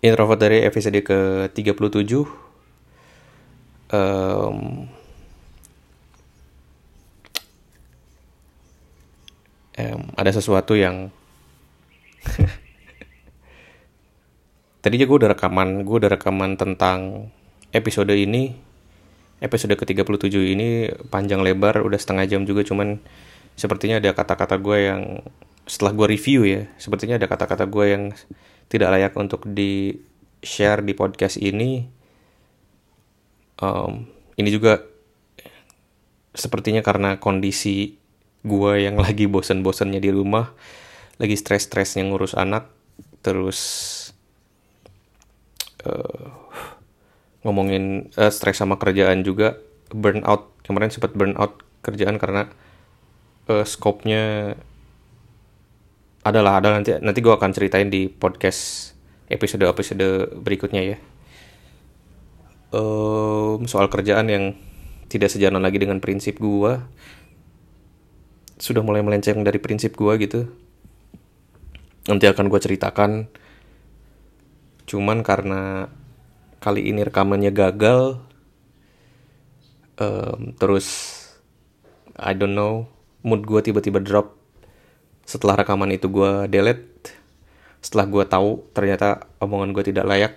Introvert dari episode ke-37. Ada sesuatu yang tadinya gue udah rekaman tentang episode ini, episode ke-37 ini panjang lebar, udah setengah jam juga, cuman sepertinya ada kata-kata gue yang setelah gue review ya, sepertinya ada kata-kata gue yang tidak layak untuk di-share di podcast ini. Ini juga sepertinya karena kondisi gue yang lagi bosen-bosennya di rumah, lagi stres-stresnya ngurus anak, terus ngomongin stres sama kerjaan juga, burnout. Kemarin sempat burnout kerjaan karena skopnya adalah nanti gue akan ceritain di podcast episode berikutnya ya, soal kerjaan yang tidak sejalan lagi dengan prinsip gue, sudah mulai melenceng dari prinsip gue gitu. Nanti akan gue ceritakan, cuman karena kali ini rekamannya gagal, terus I don't know, mood gue tiba-tiba drop. Setelah rekaman itu gue delete, setelah gue tahu ternyata omongan gue tidak layak,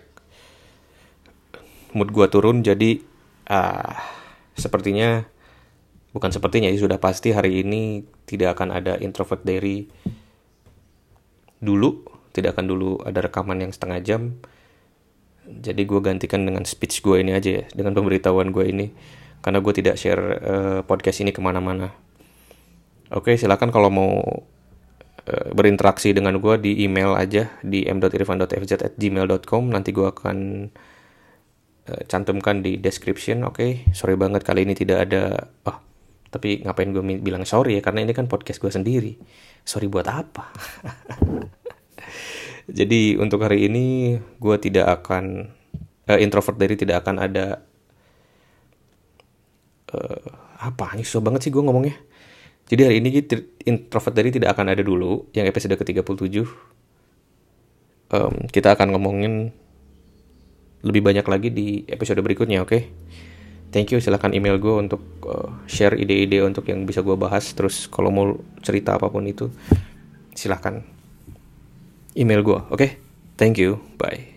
mood gue turun. Jadi sepertinya sudah pasti hari ini tidak akan ada Introvert Diary dulu, tidak akan ada rekaman yang setengah jam. Jadi gue gantikan dengan speech gue ini aja ya, dengan pemberitahuan gue ini, karena gue tidak share podcast ini kemana-mana. Oke, silakan kalau mau berinteraksi dengan gue di email aja di m.irfan.fz@gmail.com. nanti gue akan cantumkan di description. Oke, sorry banget kali ini tidak ada. Tapi ngapain gue bilang sorry ya, karena ini kan podcast gue sendiri, sorry buat apa. Jadi untuk hari ini gue tidak akan Introvert Diary tidak akan ada nyusul banget sih gue ngomongnya. Jadi hari ini Introvert Diary tidak akan ada dulu, yang episode ke-37. Kita akan ngomongin lebih banyak lagi di episode berikutnya, oke? Thank you, silahkan email gue untuk share ide-ide untuk yang bisa gue bahas. Terus kalau mau cerita apapun itu, silahkan email gue, oke? Thank you, bye.